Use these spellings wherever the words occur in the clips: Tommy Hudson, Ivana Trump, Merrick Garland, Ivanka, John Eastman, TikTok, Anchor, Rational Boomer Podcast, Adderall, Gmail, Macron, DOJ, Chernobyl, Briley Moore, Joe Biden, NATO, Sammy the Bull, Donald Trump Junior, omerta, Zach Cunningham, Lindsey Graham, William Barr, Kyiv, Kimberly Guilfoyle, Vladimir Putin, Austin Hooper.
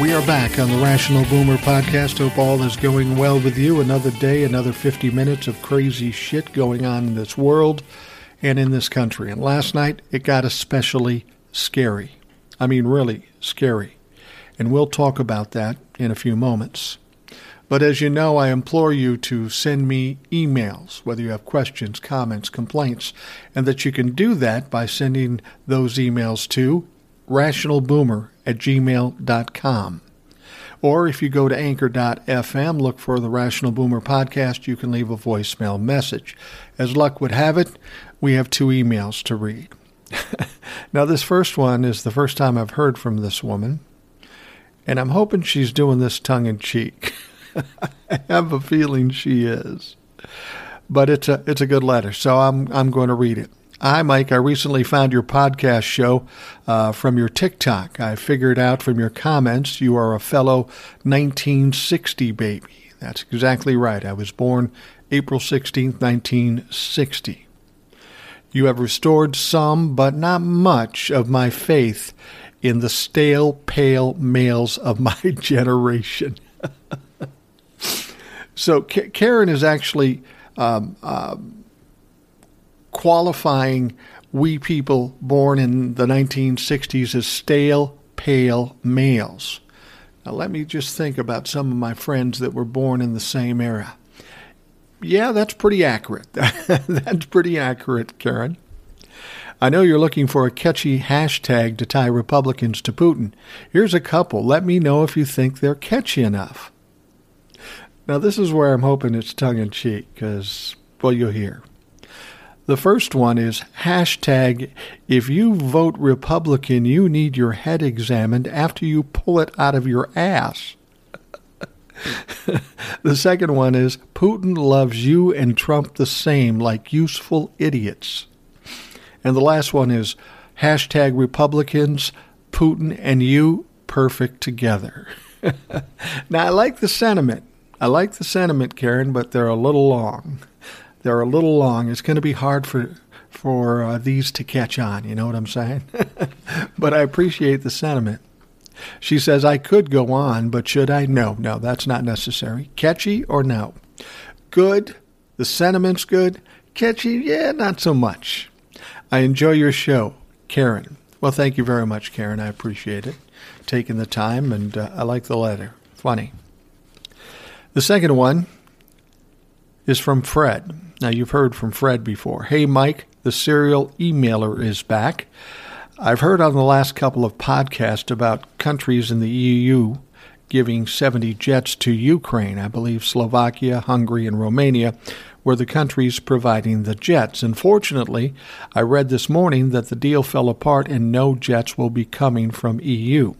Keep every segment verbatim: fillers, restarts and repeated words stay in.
We are back on the Rational Boomer Podcast. Hope all is going well with you. Another day, another fifty minutes of crazy shit going on in this world and in this country. And last night, it got especially scary. I mean, really scary. And we'll talk about that in a few moments. But as you know, I implore you to send me emails, whether you have questions, comments, complaints, and that you can do that by sending those emails to rational boomer at gmail dot com. Or if you go to anchor dot f m, look for the Rational Boomer Podcast, you can leave a voicemail message. As luck would have it, we have two emails to read. Now, this first one is the first time I've heard from this woman, and I'm hoping she's doing this tongue-in-cheek. I have a feeling she is. But it's a, it's a good letter, so I'm I'm going to read it. Hi, Mike. I recently found your podcast show uh, from your TikTok. I figured out from your comments you are a fellow nineteen sixty baby. That's exactly right. I was born April sixteenth, nineteen sixty. You have restored some, but not much, of my faith in the stale, pale males of my generation. So K- Karen is actually... Um, uh, qualifying we people born in the nineteen sixties as stale, pale males. Now, let me just think about some of my friends that were born in the same era. Yeah, that's pretty accurate. That's pretty accurate, Karen. I know you're looking for a catchy hashtag to tie Republicans to Putin. Here's a couple. Let me know if you think they're catchy enough. Now, this is where I'm hoping it's tongue-in-cheek because, well, you'll hear. The first one is hashtag, if you vote Republican, you need your head examined after you pull it out of your ass. The second one is Putin loves you and Trump the same, like useful idiots. And the last one is hashtag Republicans, Putin and you, perfect together. Now, I like the sentiment. I like the sentiment, Karen, but they're a little long. They're a little long. It's going to be hard for for uh, these to catch on. You know what I'm saying? But I appreciate the sentiment. She says, I could go on, but should I? No, no, that's not necessary. Catchy or no? Good. The sentiment's good. Catchy? Yeah, not so much. I enjoy your show, Karen. Well, thank you very much, Karen. I appreciate it. Taking the time, and uh, I like the letter. Funny. The second one is from Fred. Now, you've heard from Fred before. Hey, Mike, the serial emailer is back. I've heard on the last couple of podcasts about countries in the E U giving seventy jets to Ukraine. I believe Slovakia, Hungary, and Romania were the countries providing the jets. Unfortunately, I read this morning that the deal fell apart and no jets will be coming from E U.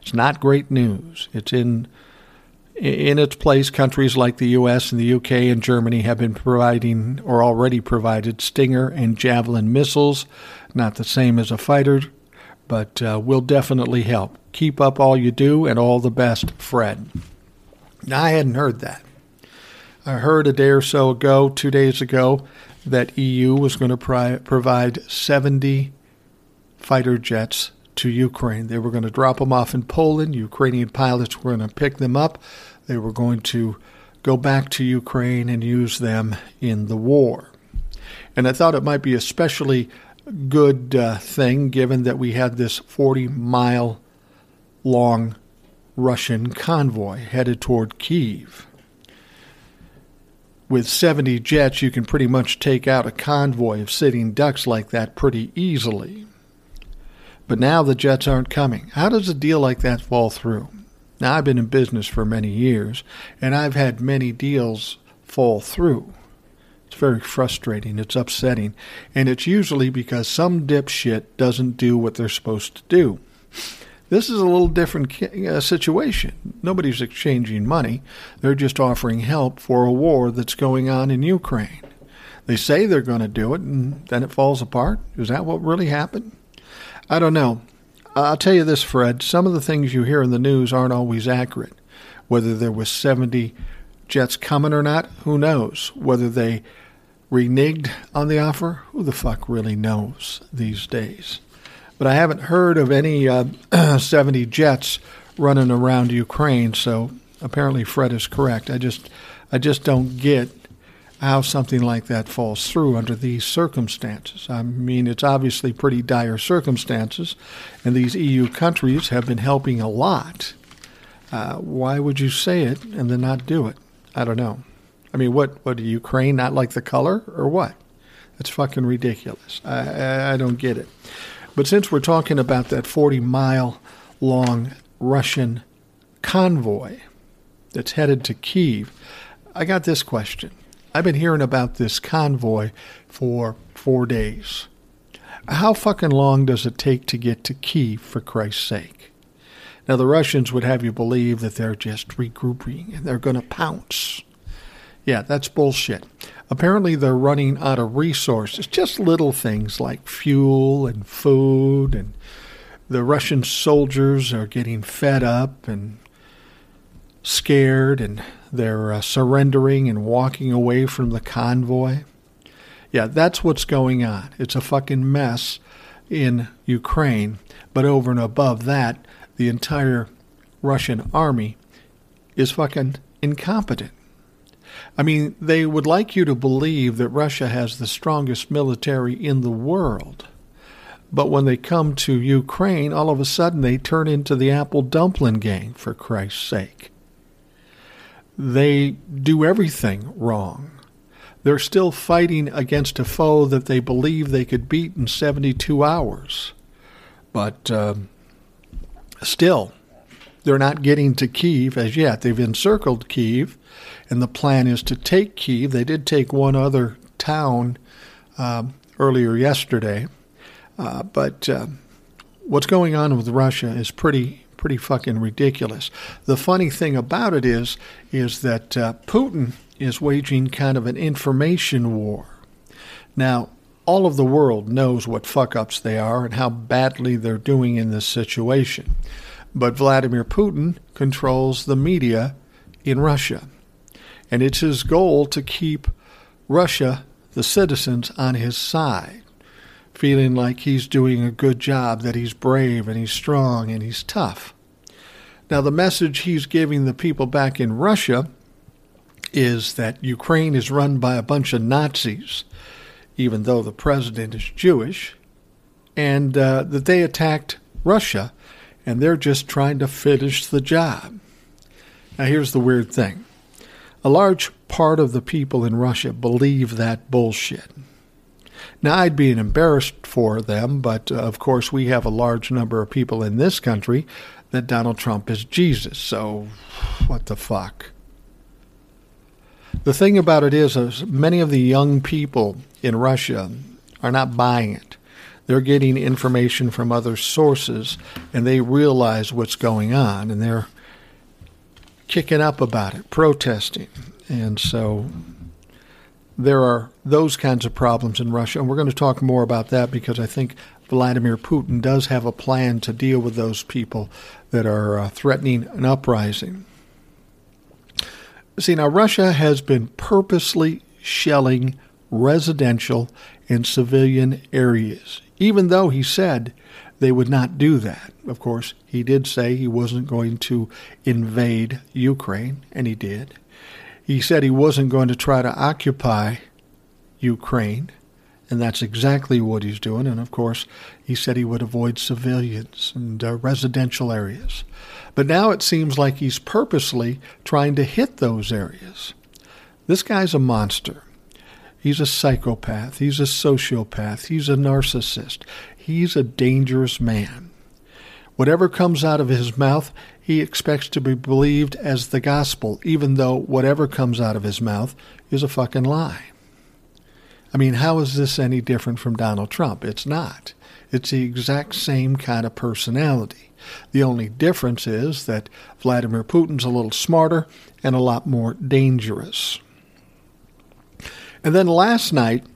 It's not great news. It's in... In its place, countries like the U S and the U K and Germany have been providing or already provided Stinger and Javelin missiles. Not the same as a fighter, but uh, will definitely help. Keep up all you do and all the best, Fred. Now, I hadn't heard that. I heard a day or so ago, two days ago, that E U was going to pri- provide seventy fighter jets to Ukraine. They were going to drop them off in Poland. Ukrainian pilots were going to pick them up. They were going to go back to Ukraine and use them in the war. And I thought it might be especially good uh, thing given that we had this forty mile long Russian convoy headed toward Kyiv. With seventy jets, you can pretty much take out a convoy of sitting ducks like that pretty easily. But now the jets aren't coming. How does a deal like that fall through? Now, I've been in business for many years, and I've had many deals fall through. It's very frustrating. It's upsetting. And it's usually because some dipshit doesn't do what they're supposed to do. This is a little different uh, situation. Nobody's exchanging money. They're just offering help for a war that's going on in Ukraine. They say they're going to do it, and then it falls apart. Is that what really happened? I don't know. I'll tell you this, Fred. Some of the things you hear in the news aren't always accurate. Whether there was seventy jets coming or not, who knows? Whether they reneged on the offer, who the fuck really knows these days? But I haven't heard of any uh, seventy jets running around Ukraine, so apparently Fred is correct. I just, I just don't get how something like that falls through under these circumstances. I mean, it's obviously pretty dire circumstances, and these E U countries have been helping a lot. Uh, why would you say it and then not do it? I don't know. I mean, what, what, Ukraine not like the color or what? That's fucking ridiculous. I, I, I don't get it. But since we're talking about that forty-mile-long Russian convoy that's headed to Kyiv, I got this question. I've been hearing about this convoy for four days. How fucking long does it take to get to Kyiv, for Christ's sake? Now, the Russians would have you believe that they're just regrouping and they're going to pounce. Yeah, that's bullshit. Apparently, they're running out of resources, just little things like fuel and food, and the Russian soldiers are getting fed up and scared, and they're uh, surrendering and walking away from the convoy. Yeah, that's what's going on. It's a fucking mess in Ukraine, but over and above that, the entire Russian army is fucking incompetent. I mean, they would like you to believe that Russia has the strongest military in the world. But when they come to Ukraine, all of a sudden they turn into the Apple Dumpling Gang, for Christ's sake. They do everything wrong. They're still fighting against a foe that they believe they could beat in seventy-two hours. But um, still, they're not getting to Kyiv as yet. They've encircled Kyiv, and the plan is to take Kyiv. They did take one other town um, earlier yesterday. Uh, but uh, what's going on with Russia is pretty, pretty fucking ridiculous. The funny thing about it is, is that uh, Putin is waging kind of an information war. Now, all of the world knows what fuck-ups they are and how badly they're doing in this situation. But Vladimir Putin controls the media in Russia. And it's his goal to keep Russia, the citizens, on his side, feeling like he's doing a good job, that he's brave and he's strong and he's tough. Now, the message he's giving the people back in Russia is that Ukraine is run by a bunch of Nazis, even though the president is Jewish, and uh, that they attacked Russia, and they're just trying to finish the job. Now, here's the weird thing. A large part of the people in Russia believe that bullshit. Now, I'd be embarrassed for them, but uh, of course we have a large number of people in this country that Donald Trump is Jesus, so what the fuck? The thing about it is, is many of the young people in Russia are not buying it. They're getting information from other sources, and they realize what's going on, and they're kicking up about it, protesting. And so there are those kinds of problems in Russia, and we're going to talk more about that because I think Vladimir Putin does have a plan to deal with those people that are uh, threatening an uprising. See, now Russia has been purposely shelling residential and civilian areas, even though he said they would not do that. Of course, he did say he wasn't going to invade Ukraine, and he did. He said he wasn't going to try to occupy Ukraine, and that's exactly what he's doing. And, of course, he said he would avoid civilians and uh, residential areas. But now it seems like he's purposely trying to hit those areas. This guy's a monster. He's a psychopath. He's a sociopath. He's a narcissist. He's a dangerous man. Whatever comes out of his mouth, he expects to be believed as the gospel, even though whatever comes out of his mouth is a fucking lie. I mean, how is this any different from Donald Trump? It's not. It's the exact same kind of personality. The only difference is that Vladimir Putin's a little smarter and a lot more dangerous. And then last night,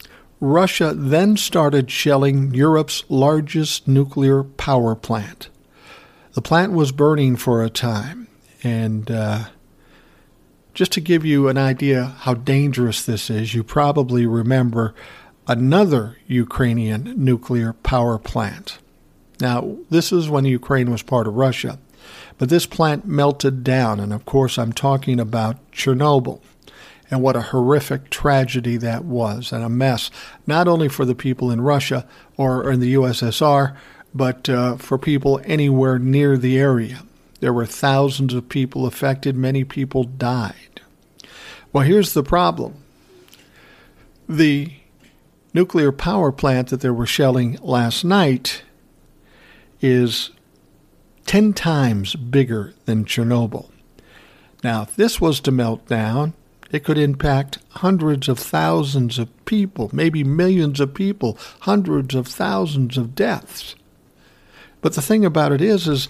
Russia then started shelling Europe's largest nuclear power plant. The plant was burning for a time. And uh, just to give you an idea how dangerous this is, you probably remember another Ukrainian nuclear power plant. Now, this is when Ukraine was part of Russia, but this plant melted down, and of course I'm talking about Chernobyl, and what a horrific tragedy that was, and a mess, not only for the people in Russia or in the U S S R, but uh, for people anywhere near the area. There were thousands of people affected, many people died. Well, here's the problem. The nuclear power plant that they were shelling last night is ten times bigger than Chernobyl. Now, if this was to melt down, it could impact hundreds of thousands of people, maybe millions of people, hundreds of thousands of deaths. But the thing about it is, is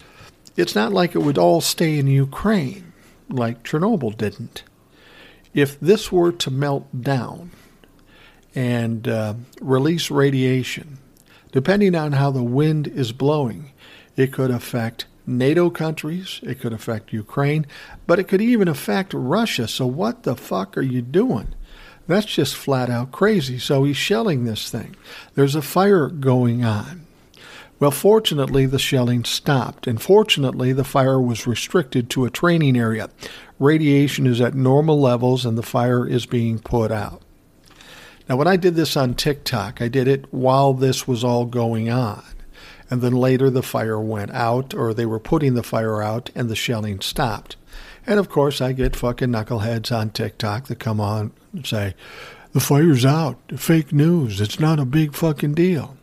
it's not like it would all stay in Ukraine, like Chernobyl didn't. If this were to melt down and uh, release radiation, depending on how the wind is blowing, it could affect NATO countries, it could affect Ukraine, but it could even affect Russia. So what the fuck are you doing? That's just flat out crazy. So he's shelling this thing. There's a fire going on. Well, fortunately, the shelling stopped, and fortunately, the fire was restricted to a training area. Radiation is at normal levels, and the fire is being put out. Now, when I did this on TikTok, I did it while this was all going on. And then later the fire went out, or they were putting the fire out, and the shelling stopped. And, of course, I get fucking knuckleheads on TikTok that come on and say, the fire's out, fake news, it's not a big fucking deal.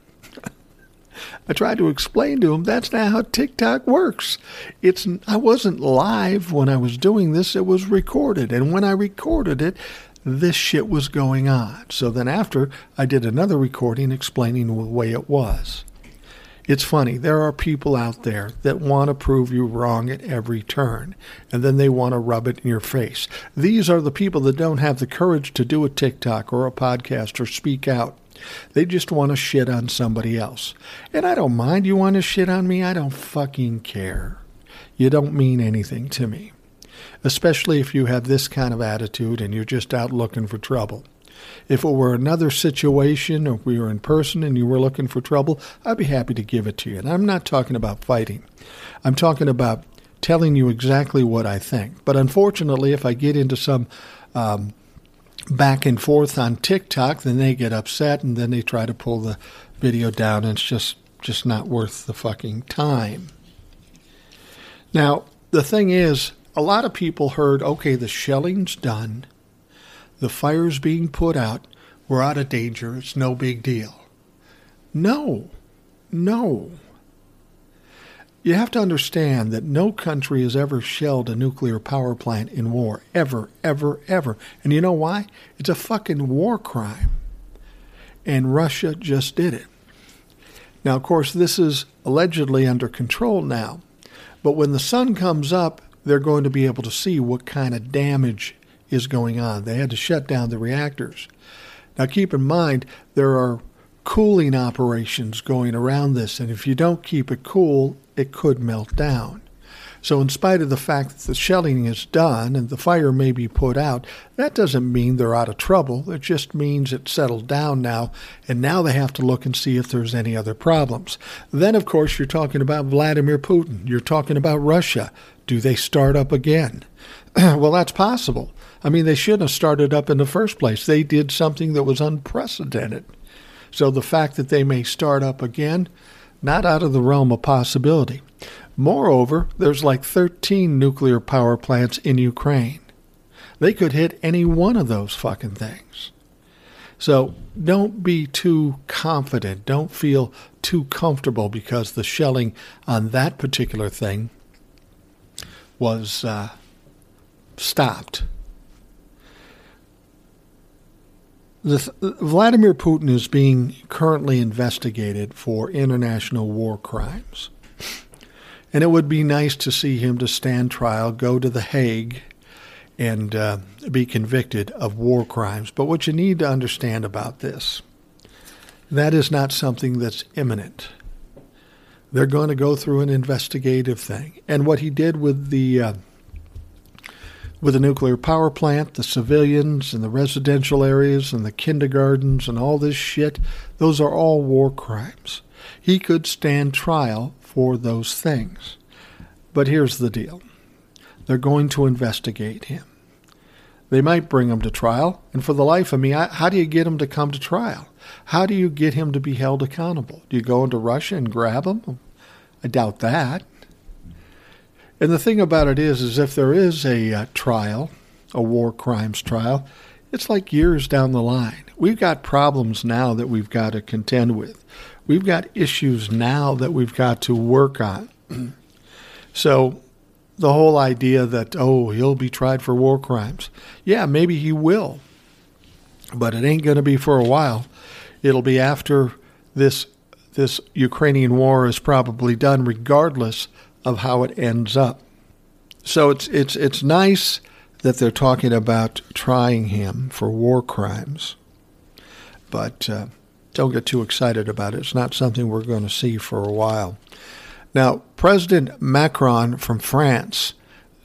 I tried to explain to them that's not how TikTok works. It's I wasn't live when I was doing this, it was recorded. And when I recorded it, this shit was going on. So then after, I did another recording explaining the way it was. It's funny. There are people out there that want to prove you wrong at every turn, and then they want to rub it in your face. These are the people that don't have the courage to do a TikTok or a podcast or speak out. They just want to shit on somebody else. And I don't mind you want to shit on me. I don't fucking care. You don't mean anything to me. Especially if you have this kind of attitude and you're just out looking for trouble. If it were another situation, or if we were in person and you were looking for trouble, I'd be happy to give it to you. And I'm not talking about fighting. I'm talking about telling you exactly what I think. But unfortunately, if I get into some um, back and forth on TikTok, then they get upset and then they try to pull the video down, and it's just, just not worth the fucking time. Now, the thing is, a lot of people heard, okay, the shelling's done, the fire's being put out, we're out of danger, it's no big deal. No, no. You have to understand that no country has ever shelled a nuclear power plant in war, ever, ever, ever. And you know why? It's a fucking war crime. And Russia just did it. Now, of course, this is allegedly under control now, but when the sun comes up, they're going to be able to see what kind of damage is going on. They had to shut down the reactors. Now keep in mind, there are cooling operations going around this, and if you don't keep it cool, it could melt down. So in spite of the fact that the shelling is done and the fire may be put out, that doesn't mean they're out of trouble. It just means it's settled down now, and now they have to look and see if there's any other problems. Then, of course, you're talking about Vladimir Putin. You're talking about Russia. Do they start up again? Well, that's possible. I mean, they shouldn't have started up in the first place. They did something that was unprecedented. So the fact that they may start up again, not out of the realm of possibility. Moreover, there's like thirteen nuclear power plants in Ukraine. They could hit any one of those fucking things. So don't be too confident. Don't feel too comfortable because the shelling on that particular thing was uh, stopped. The, Vladimir Putin is being currently investigated for international war crimes. And it would be nice to see him to stand trial, go to The Hague, and uh, be convicted of war crimes. But what you need to understand about this, that is not something that's imminent. They're going to go through an investigative thing. And what he did with the uh, with the nuclear power plant, the civilians and the residential areas and the kindergartens and all this shit, those are all war crimes. He could stand trial for those things. But here's the deal. They're going to investigate him. They might bring him to trial. And for the life of me, I, how do you get him to come to trial? How do you get him to be held accountable? Do you go into Russia and grab him? I doubt that. And the thing about it is, is if there is a uh, trial, a war crimes trial, it's like years down the line. We've got problems now that we've got to contend with. We've got issues now that we've got to work on. So the whole idea that, oh, he'll be tried for war crimes. Yeah, maybe he will. But it ain't going to be for a while. It'll be after this this Ukrainian war is probably done, regardless of how it ends up. So it's it's it's nice that they're talking about trying him for war crimes, but uh, don't get too excited about it. It's not something we're going to see for a while. Now, President Macron from France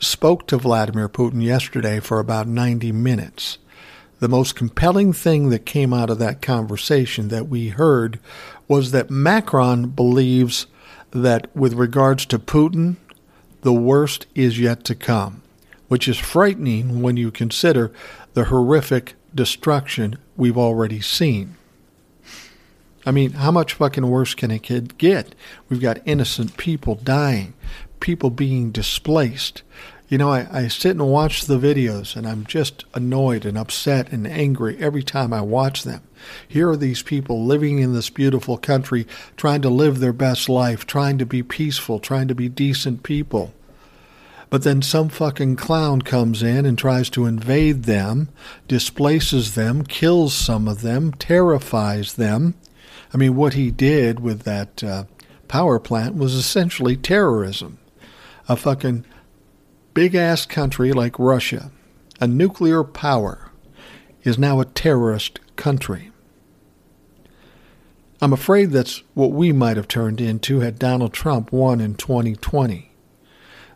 spoke to Vladimir Putin yesterday for about ninety minutes. The most compelling thing that came out of that conversation that we heard was that Macron believes that with regards to Putin, the worst is yet to come, which is frightening when you consider the horrific destruction we've already seen. I mean, how much fucking worse can it get? We've got innocent people dying, people being displaced. You know, I, I sit and watch the videos, and I'm just annoyed and upset and angry every time I watch them. Here are these people living in this beautiful country, trying to live their best life, trying to be peaceful, trying to be decent people. But then some fucking clown comes in and tries to invade them, displaces them, kills some of them, terrifies them. I mean, what he did with that uh, power plant was essentially terrorism. A fucking big-ass country like Russia, a nuclear power, is now a terrorist country. I'm afraid that's what we might have turned into had Donald Trump won in twenty twenty.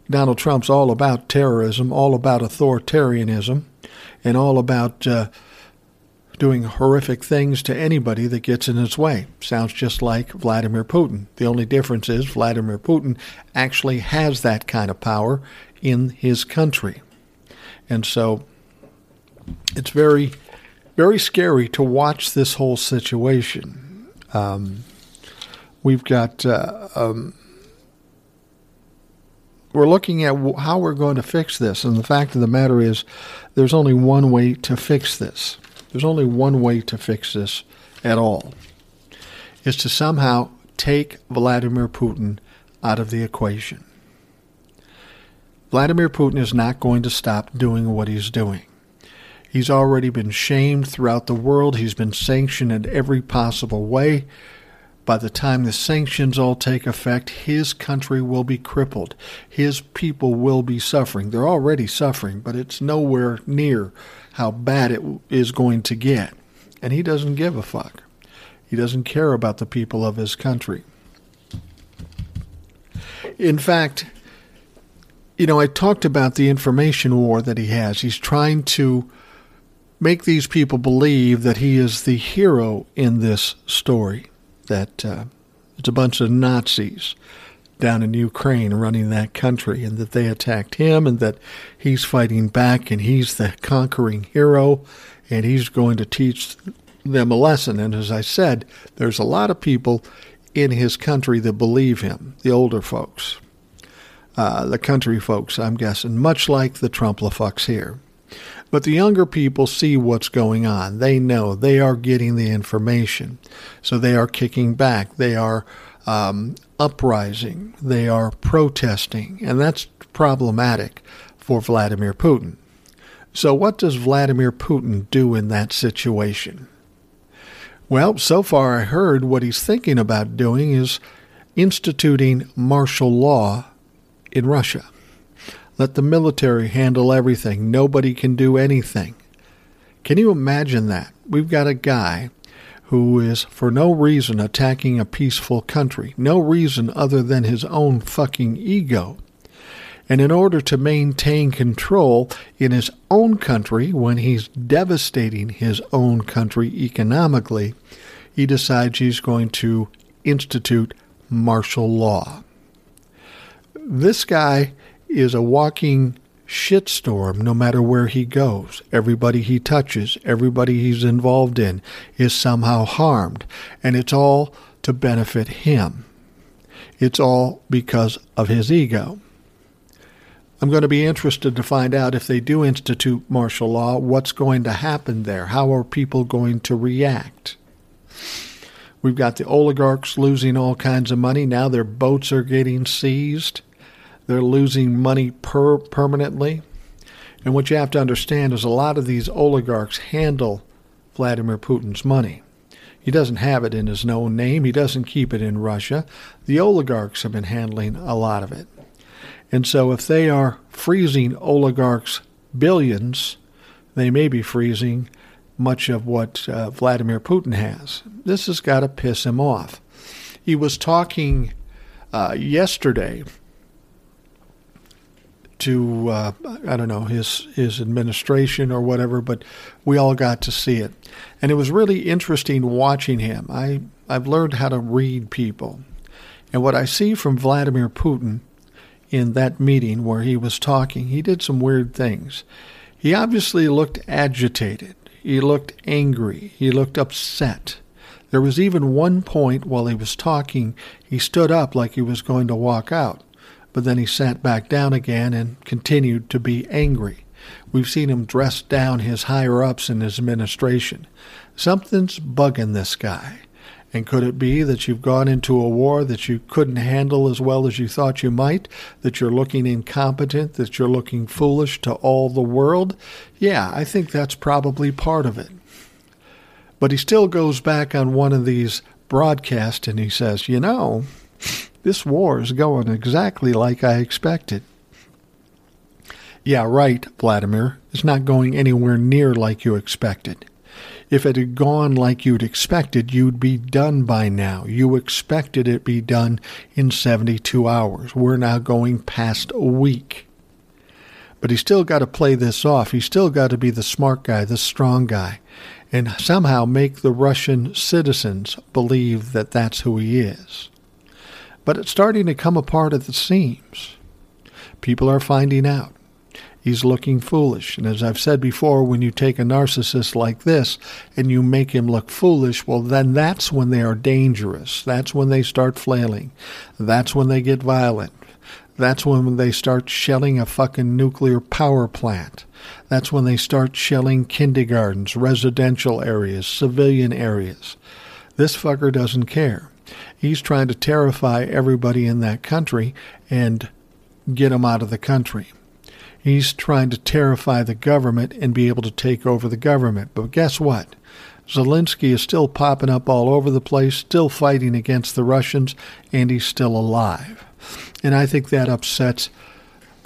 Donald Trump's all about terrorism, all about authoritarianism, and all about uh, doing horrific things to anybody that gets in his way. Sounds just like Vladimir Putin. The only difference is Vladimir Putin actually has that kind of power in his country. And so it's very, very scary to watch this whole situation. Um, we've got, uh, um, we're looking at how we're going to fix this. And the fact of the matter is, there's only one way to fix this. There's only one way to fix this at all, is to somehow take Vladimir Putin out of the equation. Vladimir Putin is not going to stop doing what he's doing. He's already been shamed throughout the world. He's been sanctioned in every possible way. By the time the sanctions all take effect, his country will be crippled. His people will be suffering. They're already suffering, but it's nowhere near how bad it is going to get. And he doesn't give a fuck. He doesn't care about the people of his country. In fact, you know, I talked about the information war that he has. He's trying to make these people believe that he is the hero in this story, that uh, it's a bunch of Nazis down in Ukraine running that country, and that they attacked him, and that he's fighting back, and he's the conquering hero, and he's going to teach them a lesson. And as I said, there's a lot of people in his country that believe him, the older folks. Uh, the country folks, I'm guessing, much like the Trumplefucks here. But the younger people see what's going on. They know. They are getting the information. So they are kicking back. They are um, uprising. They are protesting. And that's problematic for Vladimir Putin. So what does Vladimir Putin do in that situation? Well, so far I heard what he's thinking about doing is instituting martial law in Russia. Let the military handle everything. Nobody can do anything. Can you imagine that? We've got a guy who is, for no reason, attacking a peaceful country. No reason other than his own fucking ego. And in order to maintain control in his own country, when he's devastating his own country economically, he decides he's going to institute martial law. This guy is a walking shitstorm no matter where he goes. Everybody he touches, everybody he's involved in is somehow harmed. And it's all to benefit him. It's all because of his ego. I'm going to be interested to find out if they do institute martial law, what's going to happen there? How are people going to react? We've got the oligarchs losing all kinds of money. Now their boats are getting seized. They're losing money per permanently. And what you have to understand is a lot of these oligarchs handle Vladimir Putin's money. He doesn't have it in his own name. He doesn't keep it in Russia. The oligarchs have been handling a lot of it. And so if they are freezing oligarchs' billions, they may be freezing much of what uh, Vladimir Putin has. This has got to piss him off. He was talking uh, yesterday to, uh, I don't know, his, his administration or whatever, but we all got to see it. And it was really interesting watching him. I, I've learned how to read people. And what I see from Vladimir Putin in that meeting where he was talking, he did some weird things. He obviously looked agitated. He looked angry. He looked upset. There was even one point while he was talking, he stood up like he was going to walk out. But then he sat back down again and continued to be angry. We've seen him dress down his higher-ups in his administration. Something's bugging this guy. And could it be that you've gone into a war that you couldn't handle as well as you thought you might? That you're looking incompetent? That you're looking foolish to all the world? Yeah, I think that's probably part of it. But he still goes back on one of these broadcasts and he says, you know, this war is going exactly like I expected. Yeah, right, Vladimir. It's not going anywhere near like you expected. If it had gone like you'd expected, you'd be done by now. You expected it be done in seventy-two hours. We're now going past a week. But he's still got to play this off. He's still got to be the smart guy, the strong guy, and somehow make the Russian citizens believe that that's who he is. But it's starting to come apart at the seams. People are finding out. He's looking foolish. And as I've said before, when you take a narcissist like this and you make him look foolish, well, then that's when they are dangerous. That's when they start flailing. That's when they get violent. That's when they start shelling a fucking nuclear power plant. That's when they start shelling kindergartens, residential areas, civilian areas. This fucker doesn't care. He's trying to terrify everybody in that country and get them out of the country. He's trying to terrify the government and be able to take over the government. But guess what? Zelensky is still popping up all over the place, still fighting against the Russians, and he's still alive. And I think that upsets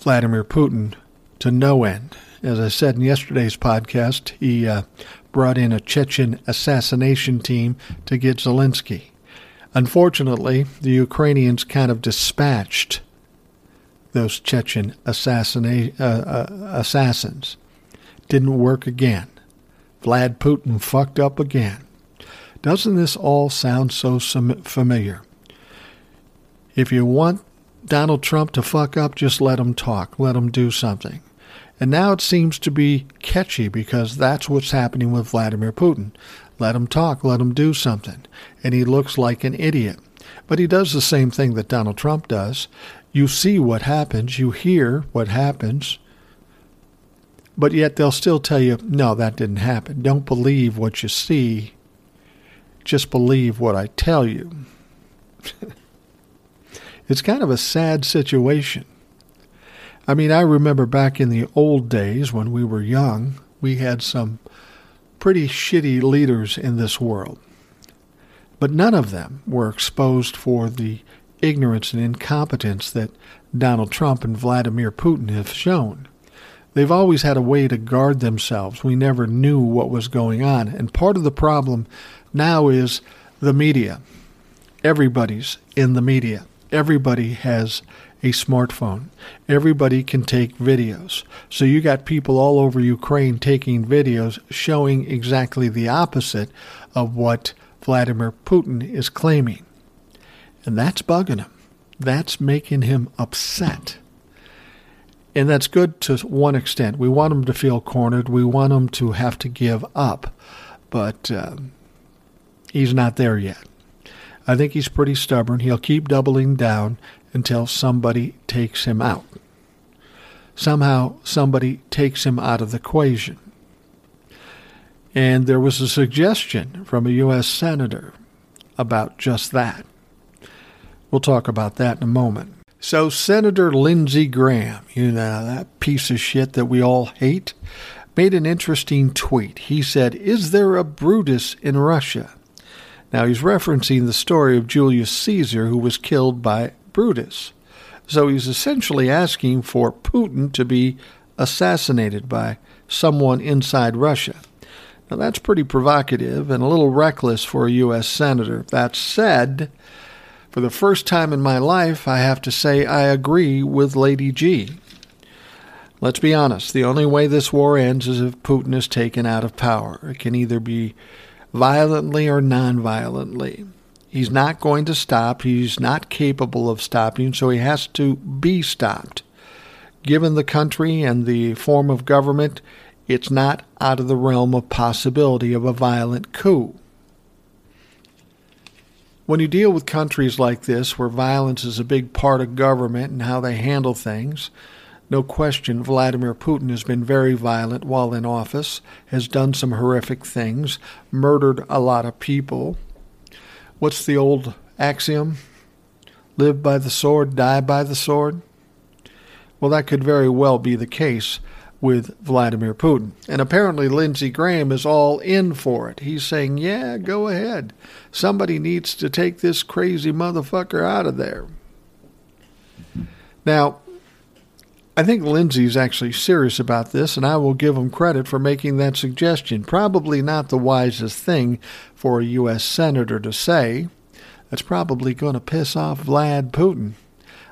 Vladimir Putin to no end. As I said in yesterday's podcast, he uh, brought in a Chechen assassination team to get Zelensky. Unfortunately, the Ukrainians kind of dispatched those Chechen assassina- uh, uh, assassins. Didn't work again. Vlad Putin fucked up again. Doesn't this all sound so familiar? If you want Donald Trump to fuck up, just let him talk. Let him do something. And now it seems to be catchy because that's what's happening with Vladimir Putin. Let him talk. Let him do something. And he looks like an idiot. But he does the same thing that Donald Trump does. You see what happens. You hear what happens. But yet they'll still tell you, no, that didn't happen. Don't believe what you see. Just believe what I tell you. It's kind of a sad situation. I mean, I remember back in the old days when we were young, we had some pretty shitty leaders in this world. But none of them were exposed for the ignorance and incompetence that Donald Trump and Vladimir Putin have shown. They've always had a way to guard themselves. We never knew what was going on. And part of the problem now is the media. Everybody's in the media. Everybody has a smartphone. Everybody can take videos. So you got people all over Ukraine taking videos showing exactly the opposite of what Vladimir Putin is claiming. And that's bugging him. That's making him upset. And that's good to one extent. We want him to feel cornered. We want him to have to give up. But um, he's not there yet. I think he's pretty stubborn. He'll keep doubling down until somebody takes him out. Somehow, somebody takes him out of the equation. And there was a suggestion from a U S senator about just that. We'll talk about that in a moment. So Senator Lindsey Graham, you know, that piece of shit that we all hate, made an interesting tweet. He said, "Is there a Brutus in Russia?" Now he's referencing the story of Julius Caesar, who was killed by Brutus. So he's essentially asking for Putin to be assassinated by someone inside Russia. Now that's pretty provocative and a little reckless for a U S senator. That said, for the first time in my life, I have to say I agree with Lady G. Let's be honest. The only way this war ends is if Putin is taken out of power. It can either be violently or non-violently. He's not going to stop. He's not capable of stopping, so he has to be stopped. Given the country and the form of government, it's not out of the realm of possibility of a violent coup. When you deal with countries like this, where violence is a big part of government and how they handle things, no question Vladimir Putin has been very violent while in office, has done some horrific things, murdered a lot of people. What's the old axiom? Live by the sword, die by the sword? Well, that could very well be the case with Vladimir Putin. And apparently Lindsey Graham is all in for it. He's saying, yeah, go ahead. Somebody needs to take this crazy motherfucker out of there. Now, I think Lindsey's actually serious about this, and I will give him credit for making that suggestion. Probably not the wisest thing for a U S senator to say. That's probably going to piss off Vlad Putin.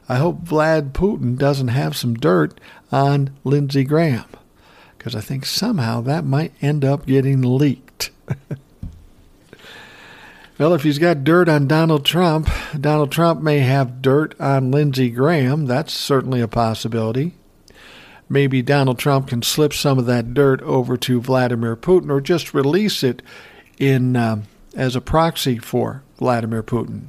I hope Vlad Putin doesn't have some dirt on Lindsey Graham, because I think somehow that might end up getting leaked. Well, if he's got dirt on Donald Trump, Donald Trump may have dirt on Lindsey Graham. That's certainly a possibility. Maybe Donald Trump can slip some of that dirt over to Vladimir Putin, or just release it in um, as a proxy for Vladimir Putin.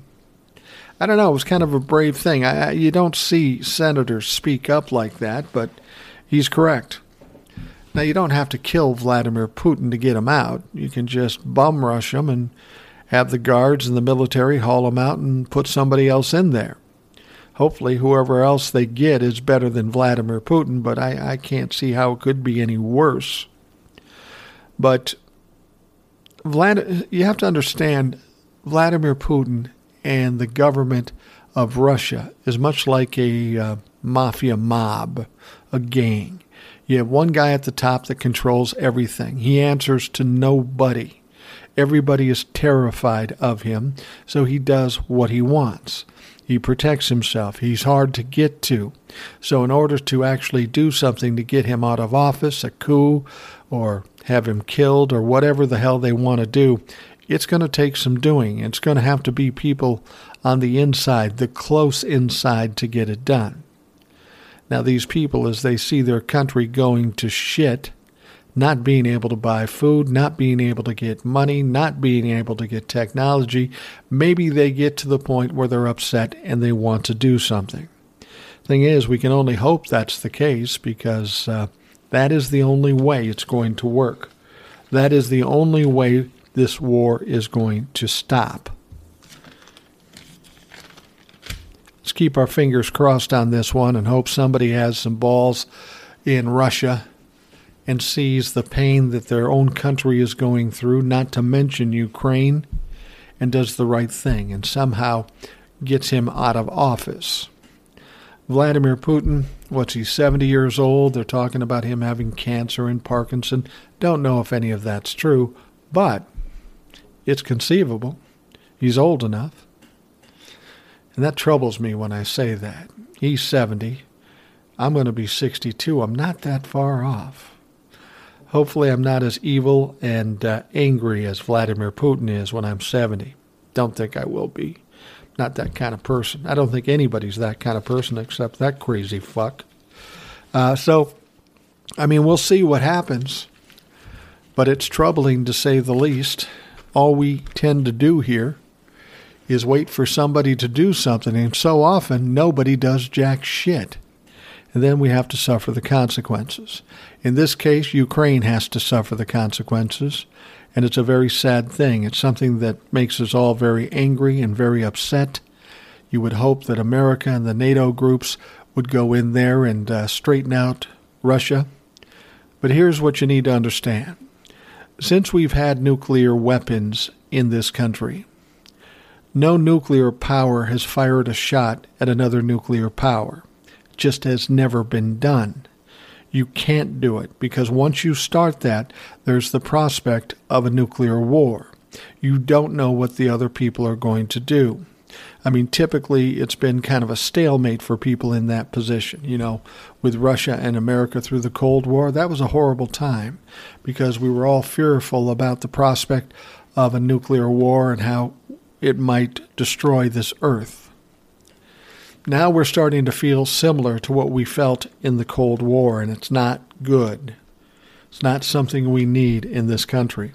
I don't know. It was kind of a brave thing. I, you don't see senators speak up like that, but he's correct. Now, you don't have to kill Vladimir Putin to get him out. You can just bum rush him and have the guards and the military haul him out and put somebody else in there. Hopefully, whoever else they get is better than Vladimir Putin, but I, I can't see how it could be any worse. But Vlad, you have to understand, Vladimir Putin and the government of Russia is much like a uh, mafia mob, a gang. You have one guy at the top that controls everything. He answers to nobody. Everybody is terrified of him, so he does what he wants. He protects himself. He's hard to get to. So in order to actually do something to get him out of office, a coup, or have him killed, or whatever the hell they want to do, it's going to take some doing. It's going to have to be people on the inside, the close inside, to get it done. Now, these people, as they see their country going to shit, not being able to buy food, not being able to get money, not being able to get technology, maybe they get to the point where they're upset and they want to do something. Thing is, we can only hope that's the case, because uh, that is the only way it's going to work. That is the only way this war is going to stop. Let's keep our fingers crossed on this one and hope somebody has some balls in Russia and sees the pain that their own country is going through, not to mention Ukraine, and does the right thing and somehow gets him out of office. Vladimir Putin, what's he, seventy years old? They're talking about him having cancer and Parkinson. Don't know if any of that's true, but it's conceivable. He's old enough. And that troubles me when I say that. He's seventy. I'm going to be sixty-two. I'm not that far off. Hopefully I'm not as evil and uh, angry as Vladimir Putin is when I'm seventy. Don't think I will be. Not that kind of person. I don't think anybody's that kind of person except that crazy fuck. Uh, so, I mean, we'll see what happens. But it's troubling, to say the least. All we tend to do here is wait for somebody to do something. And so often, nobody does jack shit. And then we have to suffer the consequences. In this case, Ukraine has to suffer the consequences. And it's a very sad thing. It's something that makes us all very angry and very upset. You would hope that America and the NATO groups would go in there and uh, straighten out Russia. But here's what you need to understand. Since we've had nuclear weapons in this country, no nuclear power has fired a shot at another nuclear power. It just has never been done. You can't do it, because once you start that, there's the prospect of a nuclear war. You don't know what the other people are going to do. I mean, typically, it's been kind of a stalemate for people in that position. You know, with Russia and America through the Cold War, that was a horrible time because we were all fearful about the prospect of a nuclear war and how it might destroy this earth. Now we're starting to feel similar to what we felt in the Cold War, and it's not good. It's not something we need in this country.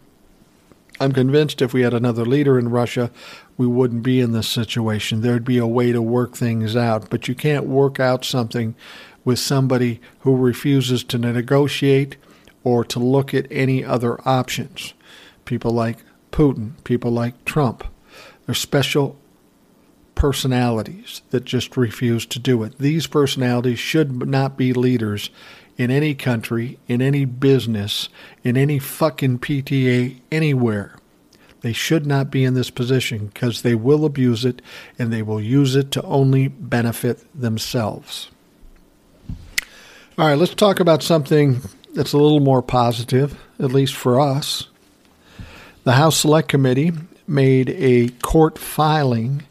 I'm convinced if we had another leader in Russia, we wouldn't be in this situation. There'd be a way to work things out, but you can't work out something with somebody who refuses to negotiate or to look at any other options. People like Putin, people like Trump, they're special personalities that just refuse to do it. These personalities should not be leaders in any country, in any business, in any fucking P T A, anywhere. They should not be in this position because they will abuse it and they will use it to only benefit themselves. All right, let's talk about something that's a little more positive, at least for us. The House Select Committee made a court filing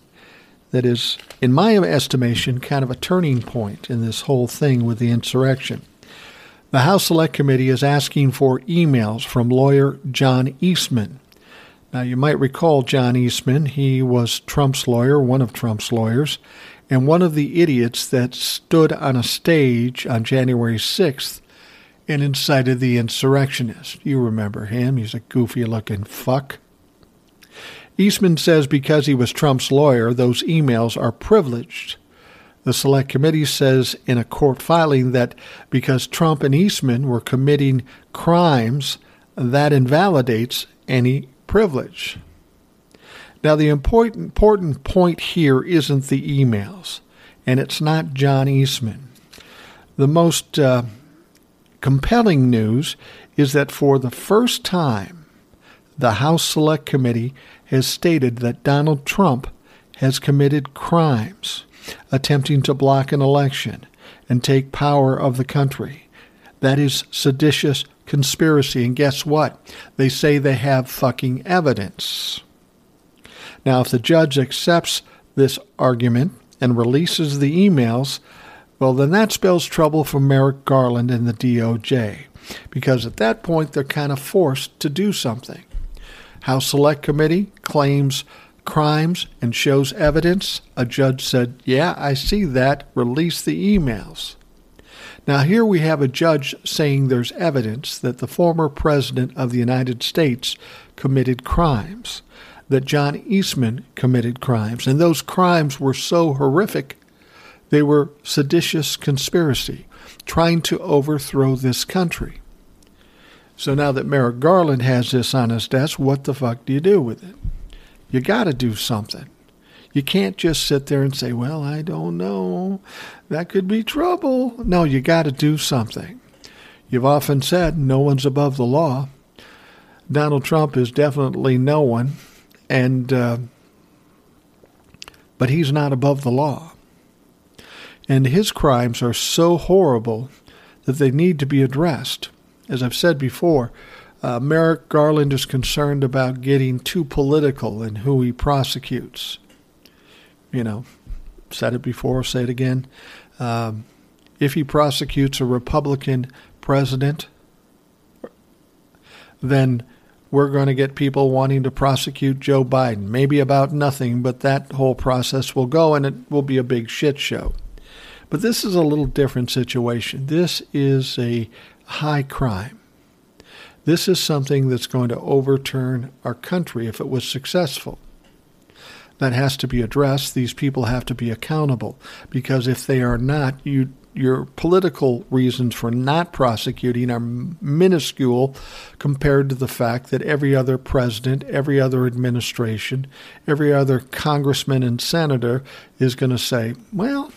that is, in my estimation, kind of a turning point in this whole thing with the insurrection. The House Select Committee is asking for emails from lawyer John Eastman. Now, you might recall John Eastman. He was Trump's lawyer, one of Trump's lawyers, and one of the idiots that stood on a stage on January sixth and incited the insurrectionists. You remember him. He's a goofy-looking fuck. Eastman says because he was Trump's lawyer, those emails are privileged. The Select Committee says in a court filing that because Trump and Eastman were committing crimes, that invalidates any privilege. Now, the important, important point here isn't the emails, and it's not John Eastman. The most uh, compelling news is that for the first time, the House Select Committee has stated that Donald Trump has committed crimes, attempting to block an election and take power of the country. That is seditious conspiracy. And guess what? They say they have fucking evidence. Now, if the judge accepts this argument and releases the emails, well, then that spells trouble for Merrick Garland and the D O J, because at that point, they're kind of forced to do something. House Select Committee claims crimes and shows evidence. A judge said, yeah, I see that. Release the emails. Now, here we have a judge saying there's evidence that the former president of the United States committed crimes, that John Eastman committed crimes, and those crimes were so horrific, they were seditious conspiracy, trying to overthrow this country. So now that Merrick Garland has this on his desk, what the fuck do you do with it? You got to do something. You can't just sit there and say, well, I don't know. That could be trouble. No, you got to do something. You've often said no one's above the law. Donald Trump is definitely no one. and uh, but he's not above the law. And his crimes are so horrible that they need to be addressed. As I've said before, uh, Merrick Garland is concerned about getting too political in who he prosecutes. You know, said it before, say it again. Um, if he prosecutes a Republican president, then we're going to get people wanting to prosecute Joe Biden. Maybe about nothing, but that whole process will go and it will be a big shit show. But this is a little different situation. This is a high crime. This is something that's going to overturn our country if it was successful. That has to be addressed. These people have to be accountable, because if they are not, you, your political reasons for not prosecuting are minuscule compared to the fact that every other president, every other administration, every other congressman and senator is going to say, well,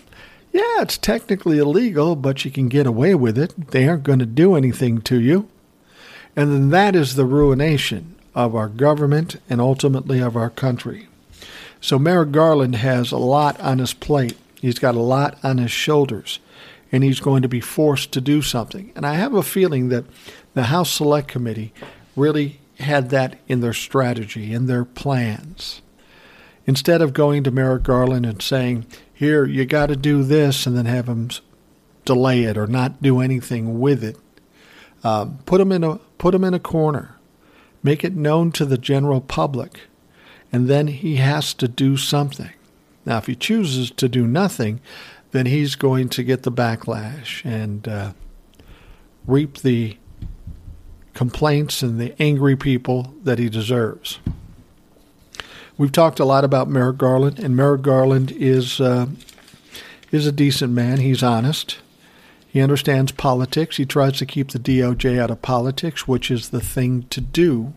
yeah, it's technically illegal, but you can get away with it. They aren't going to do anything to you. And then that is the ruination of our government and ultimately of our country. So Merrick Garland has a lot on his plate. He's got a lot on his shoulders, and he's going to be forced to do something. And I have a feeling that the House Select Committee really had that in their strategy, in their plans. Instead of going to Merrick Garland and saying, here, you got to do this, and then have him delay it or not do anything with it, um, put him in a put him in a corner. Make it known to the general public. And then he has to do something. Now, if he chooses to do nothing, then he's going to get the backlash and uh, reap the complaints and the angry people that he deserves. We've talked a lot about Merrick Garland, and Merrick Garland is uh, is a decent man. He's honest. He understands politics. He tries to keep the D O J out of politics, which is the thing to do.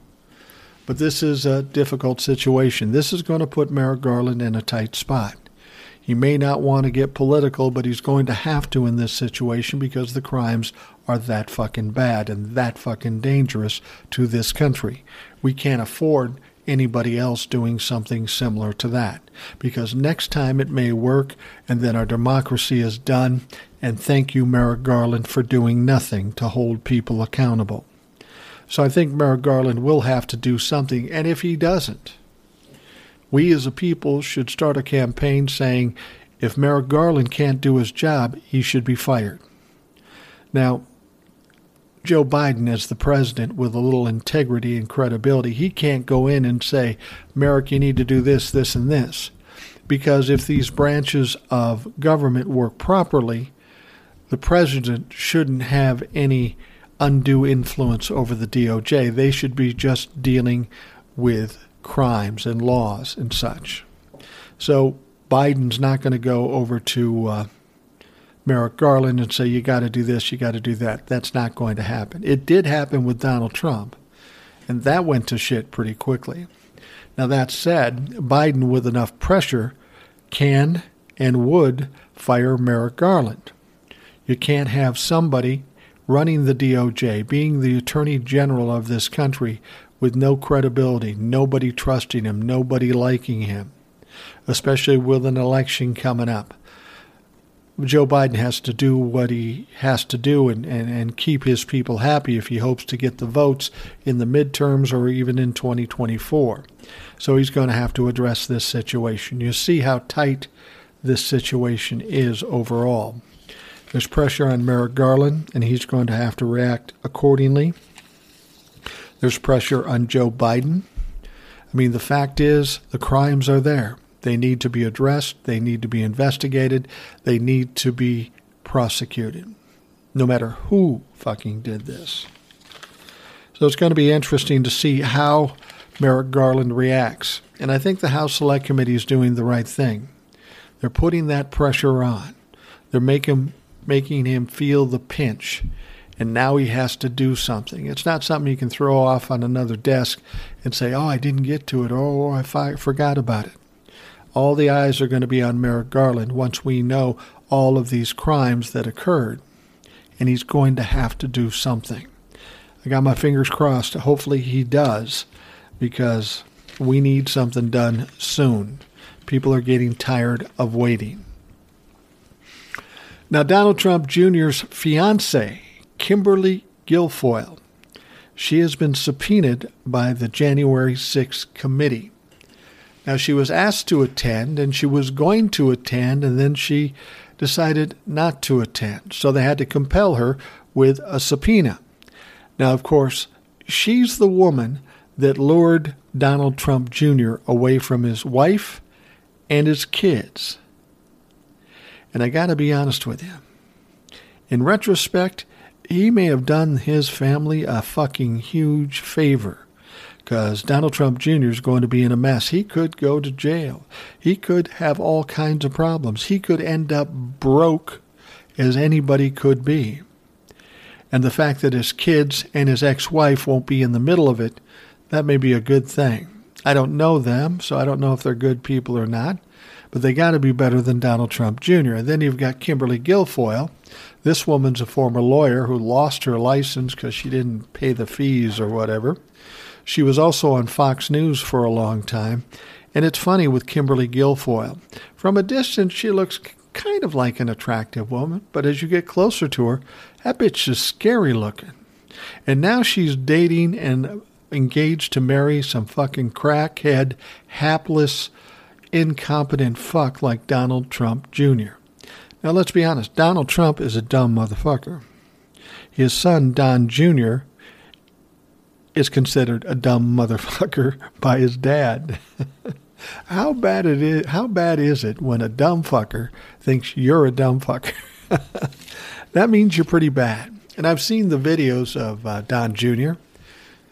But this is a difficult situation. This is going to put Merrick Garland in a tight spot. He may not want to get political, but he's going to have to in this situation because the crimes are that fucking bad and that fucking dangerous to this country. We can't afford anybody else doing something similar to that, because next time it may work and then our democracy is done. And thank you, Merrick Garland, for doing nothing to hold people accountable. So I think Merrick Garland will have to do something. And if he doesn't, we as a people should start a campaign saying, if Merrick Garland can't do his job, he should be fired. Now, Joe Biden, as the president with a little integrity and credibility, he can't go in and say, Merrick, you need to do this, this, and this. Because if these branches of government work properly, the president shouldn't have any undue influence over the D O J. They should be just dealing with crimes and laws and such. So Biden's not going to go over to uh, Merrick Garland and say, you got to do this, you got to do that. That's not going to happen. It did happen with Donald Trump, and that went to shit pretty quickly. Now, that said, Biden, with enough pressure, can and would fire Merrick Garland. You can't have somebody running the D O J, being the Attorney General of this country with no credibility, nobody trusting him, nobody liking him, especially with an election coming up. Joe Biden has to do what he has to do and, and, and keep his people happy if he hopes to get the votes in the midterms or even in twenty twenty-four. So he's going to have to address this situation. You see how tight this situation is overall. There's pressure on Merrick Garland, and he's going to have to react accordingly. There's pressure on Joe Biden. I mean, the fact is, the crimes are there. They need to be addressed. They need to be investigated. They need to be prosecuted, no matter who fucking did this. So it's going to be interesting to see how Merrick Garland reacts. And I think the House Select Committee is doing the right thing. They're putting that pressure on. They're making making him feel the pinch, and now he has to do something. It's not something you can throw off on another desk and say, oh, I didn't get to it, oh, I fi- forgot about it. All the eyes are going to be on Merrick Garland once we know all of these crimes that occurred, and he's going to have to do something. I got my fingers crossed. Hopefully he does, because We need something done soon. People are getting tired of waiting. Now, Donald Trump Junior's fiancée, Kimberly Guilfoyle, she has been subpoenaed by the January sixth committee. Now, she was asked to attend, and she was going to attend, and then she decided not to attend. So they had to compel her with a subpoena. Now, of course, she's the woman that lured Donald Trump Junior away from his wife and his kids. And I got to be honest with you. In retrospect, he may have done his family a fucking huge favor, because Donald Trump Junior is going to be in a mess. He could go to jail. He could have all kinds of problems. He could end up broke as anybody could be. And the fact that his kids and his ex-wife won't be in the middle of it, that may be a good thing. I don't know them, so I don't know if they're good people or not, but they got to be better than Donald Trump Junior And then you've got Kimberly Guilfoyle. This woman's a former lawyer who lost her license because she didn't pay the fees or whatever. She was also on Fox News for a long time. And it's funny with Kimberly Guilfoyle. From a distance, she looks kind of like an attractive woman, but as you get closer to her, that bitch is scary looking. And now she's dating and engaged to marry some fucking crackhead, hapless, incompetent fuck like Donald Trump Junior Now, let's be honest. Donald Trump is a dumb motherfucker. His son, Don Junior, is considered a dumb motherfucker by his dad. How bad it is, how bad is it when a dumb fucker thinks you're a dumb fucker? That means you're pretty bad. And I've seen the videos of uh, Don Junior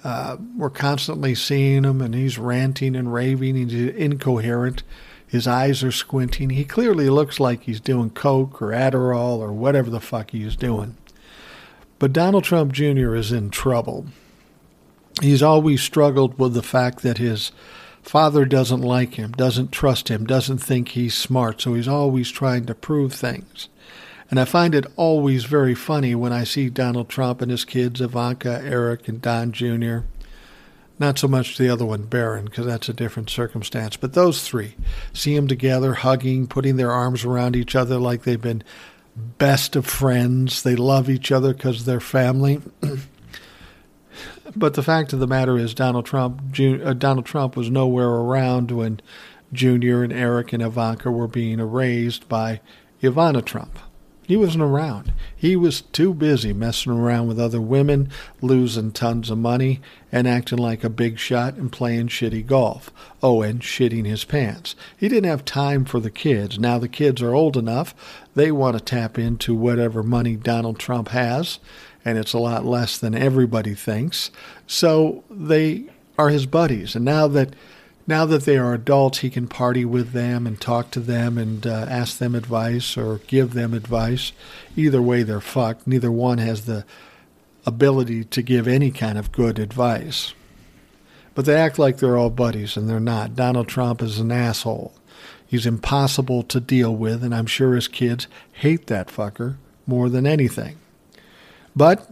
Uh, we're constantly seeing him, and he's ranting and raving. He's incoherent. His eyes are squinting. He clearly looks like he's doing coke or Adderall or whatever the fuck he's doing. But Donald Trump Junior is in trouble. He's always struggled with the fact that his father doesn't like him, doesn't trust him, doesn't think he's smart, so he's always trying to prove things. And I find it always very funny when I see Donald Trump and his kids, Ivanka, Eric, and Don Junior Not so much the other one, Barron, because that's a different circumstance. But those three, see them together, hugging, putting their arms around each other like they've been best of friends. They love each other because they're family. But the fact of the matter is Donald Trump, Jun- uh, Donald Trump was nowhere around when Junior and Eric and Ivanka were being erased by Ivana Trump. He wasn't around. He was too busy messing around with other women, losing tons of money, and acting like a big shot and playing shitty golf. Oh, and shitting his pants. He didn't have time for the kids. Now the kids are old enough. They want to tap into whatever money Donald Trump has, and it's a lot less than everybody thinks. So they are his buddies. And now that Now that they are adults, he can party with them and talk to them and uh, ask them advice or give them advice. Either way, they're fucked. Neither one has the ability to give any kind of good advice. But they act like they're all buddies, and they're not. Donald Trump is an asshole. He's impossible to deal with, and I'm sure his kids hate that fucker more than anything. But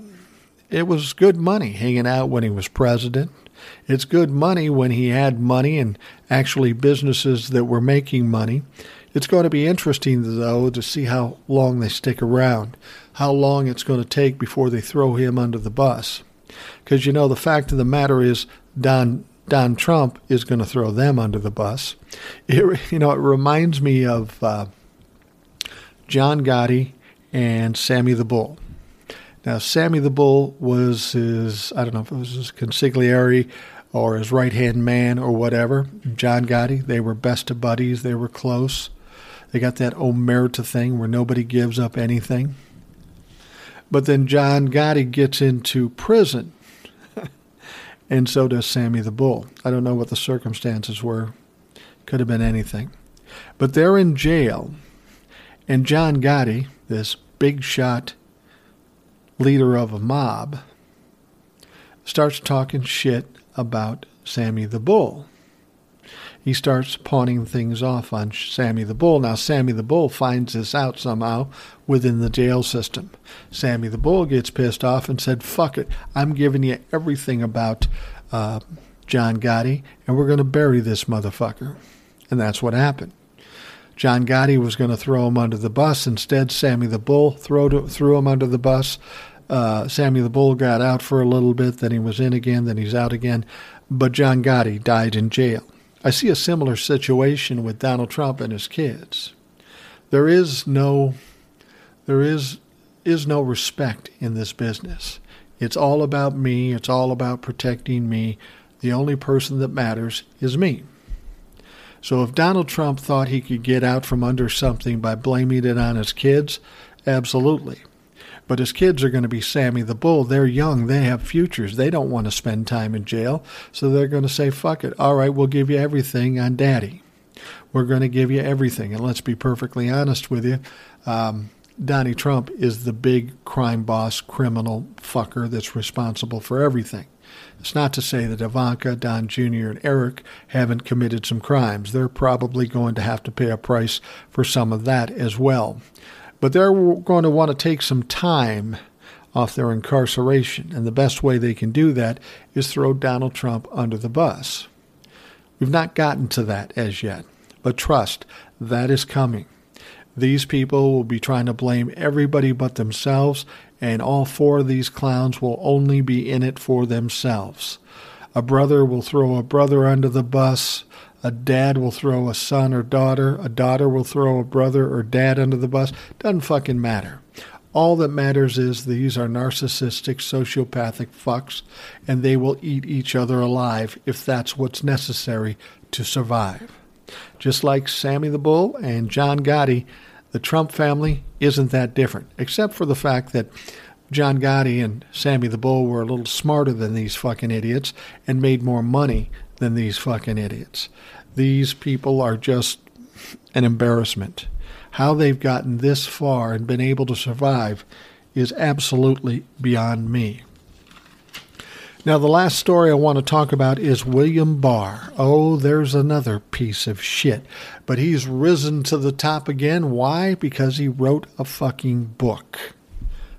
it was good money hanging out when he was president. It's good money when he had money and actually businesses that were making money. It's going to be interesting, though, to see how long they stick around, how long it's going to take before they throw him under the bus. Because, you know, the fact of the matter is Don Don Trump is going to throw them under the bus. It, you know, it reminds me of uh, John Gotti and Sammy the Bull. Now, Sammy the Bull was his, I don't know if it was his consigliere or his right-hand man or whatever. John Gotti, they were best of buddies. They were close. They got that omerta thing where nobody gives up anything. But then John Gotti gets into prison, and so does Sammy the Bull. I don't know what the circumstances were. Could have been anything. But they're in jail, and John Gotti, this big shot leader of a mob, starts talking shit about Sammy the Bull. He starts pawning things off on Sammy the Bull. Now, Sammy the Bull finds this out somehow within the jail system. Sammy the Bull gets pissed off and said, fuck it, I'm giving you everything about uh, John Gotti, and we're going to bury this motherfucker. And that's what happened. John Gotti was going to throw him under the bus. Instead, Sammy the Bull threw, threw him under the bus. Uh, Sammy the Bull got out for a little bit, then he was in again, then he's out again. But John Gotti died in jail. I see a similar situation with Donald Trump and his kids. There is no, there is, is no respect in this business. It's all about me. It's all about protecting me. The only person that matters is me. So if Donald Trump thought he could get out from under something by blaming it on his kids, absolutely. But his kids are going to be Sammy the Bull. They're young. They have futures. They don't want to spend time in jail. So they're going to say, fuck it. All right, we'll give you everything on Daddy. We're going to give you everything. And let's be perfectly honest with you. Um, Donnie Trump is the big crime boss, criminal fucker that's responsible for everything. It's not to say that Ivanka, Don Junior, and Eric haven't committed some crimes. They're probably going to have to pay a price for some of that as well. But they're going to want to take some time off their incarceration, and the best way they can do that is throw Donald Trump under the bus. We've not gotten to that as yet, but trust, that is coming. These people will be trying to blame everybody but themselves, and all four of these clowns will only be in it for themselves. A brother will throw a brother under the bus. A dad will throw a son or daughter. A daughter will throw a brother or dad under the bus. Doesn't fucking matter. All that matters is these are narcissistic, sociopathic fucks, and they will eat each other alive if that's what's necessary to survive. Just like Sammy the Bull and John Gotti, the Trump family isn't that different, except for the fact that John Gotti and Sammy the Bull were a little smarter than these fucking idiots and made more money than these fucking idiots. These people are just an embarrassment. How they've gotten this far and been able to survive is absolutely beyond me. Now, the last story I want to talk about is William Barr. Oh, there's another piece of shit. But he's risen to the top again. Why? Because he wrote a fucking book.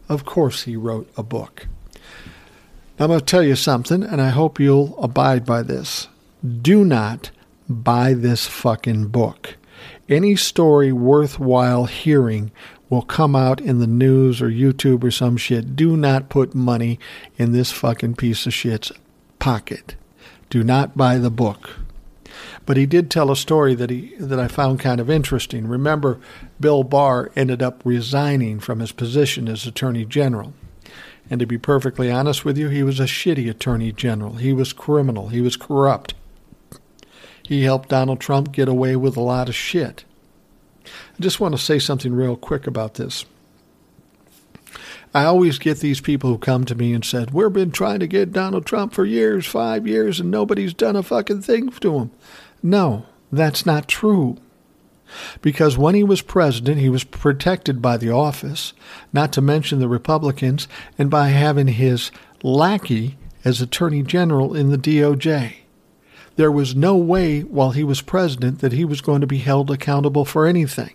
Of course he wrote a book. Now, I'm going to tell you something, and I hope you'll abide by this. Do not buy this fucking book. Any story worthwhile hearing will come out in the news or YouTube or some shit. Do not put money in this fucking piece of shit's pocket. Do not buy the book. But he did tell a story that he that I found kind of interesting. Remember, Bill Barr ended up resigning from his position as Attorney General. And to be perfectly honest with you, he was a shitty Attorney General. He was criminal. He was corrupt. He helped Donald Trump get away with a lot of shit. I just want to say something real quick about this. I always get these people who come to me and said, we've been trying to get Donald Trump for years, five years, and nobody's done a fucking thing to him. No, that's not true. Because when he was president, he was protected by the office, not to mention the Republicans, and by having his lackey as Attorney General in the D O J. There was no way while he was president that he was going to be held accountable for anything.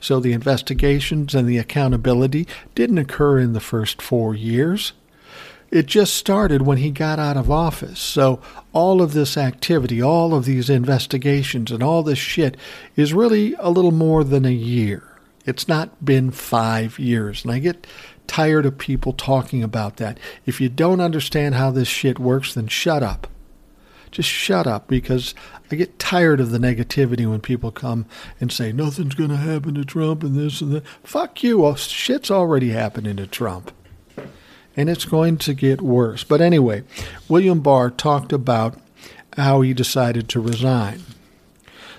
So the investigations and the accountability didn't occur in the first four years. It just started when he got out of office. So all of this activity, all of these investigations and all this shit is really a little more than a year. It's not been five years. And I get tired of people talking about that. If you don't understand how this shit works, then shut up. Just shut up, because I get tired of the negativity when people come and say, nothing's going to happen to Trump and this and that. Fuck you. Oh, shit's already happening to Trump. And it's going to get worse. But anyway, William Barr talked about how he decided to resign.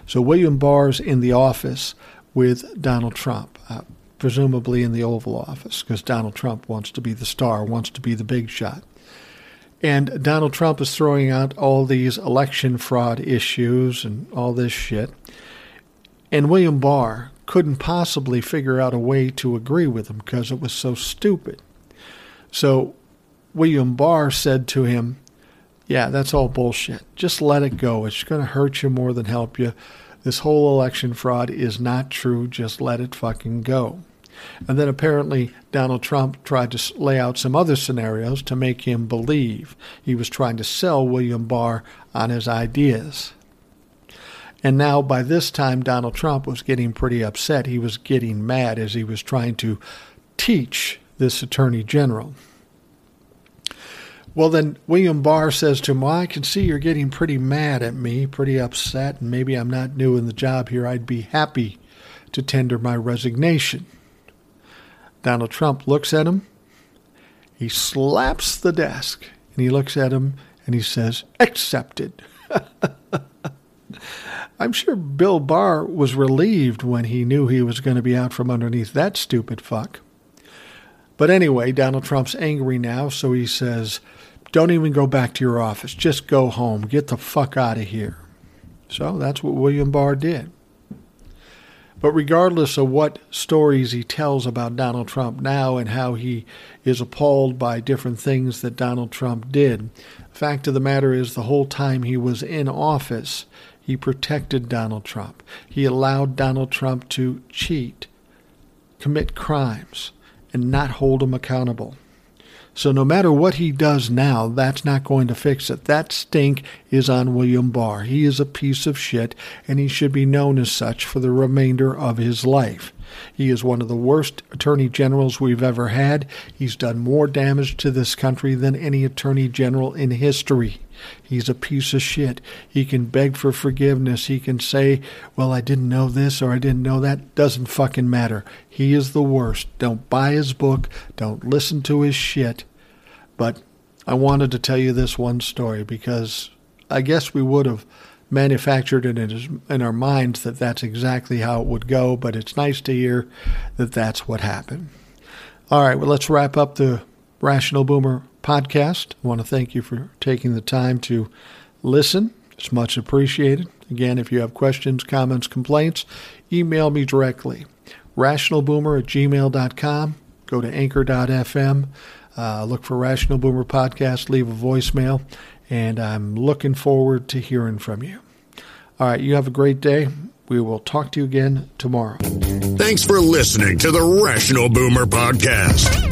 So William Barr's in the office with Donald Trump, uh, presumably in the Oval Office, because Donald Trump wants to be the star, wants to be the big shot. And Donald Trump is throwing out all these election fraud issues and all this shit. And William Barr couldn't possibly figure out a way to agree with him because it was so stupid. So William Barr said to him, yeah, that's all bullshit. Just let it go. It's going to hurt you more than help you. This whole election fraud is not true. Just let it fucking go. And then apparently Donald Trump tried to lay out some other scenarios to make him believe he was trying to sell William Barr on his ideas. And now by this time, Donald Trump was getting pretty upset. He was getting mad as he was trying to teach this attorney general. Well, then William Barr says to him, well, I can see you're getting pretty mad at me, pretty upset, and maybe I'm not doing the job here. I'd be happy to tender my resignation. Donald Trump looks at him. He slaps the desk, and he looks at him, and he says, accepted. I'm sure Bill Barr was relieved when he knew he was going to be out from underneath that stupid fuck. But anyway, Donald Trump's angry now, so he says, don't even go back to your office. Just go home. Get the fuck out of here. So that's what William Barr did. But regardless of what stories he tells about Donald Trump now and how he is appalled by different things that Donald Trump did, the fact of the matter is the whole time he was in office, he protected Donald Trump. He allowed Donald Trump to cheat, commit crimes, and not hold him accountable. So no matter what he does now, that's not going to fix it. That stink is on William Barr. He is a piece of shit, and he should be known as such for the remainder of his life. He is one of the worst attorney generals we've ever had. He's done more damage to this country than any attorney general in history. He's a piece of shit. He can beg for forgiveness. He can say, well, I didn't know this or I didn't know that. Doesn't fucking matter. He is the worst. Don't buy his book. Don't listen to his shit. But I wanted to tell you this one story because I guess we would have manufactured it in our minds that that's exactly how it would go. But it's nice to hear that that's what happened. All right, well, let's wrap up the Rational Boomer podcast. I want to thank you for taking the time to listen. It's much appreciated. Again, if you have questions, comments, complaints, email me directly. rational boomer at gmail dot com. Go to anchor dot f m. Uh, look for Rational Boomer Podcast. Leave a voicemail. And I'm looking forward to hearing from you. All right, you have a great day. We will talk to you again tomorrow. Thanks for listening to the Rational Boomer Podcast.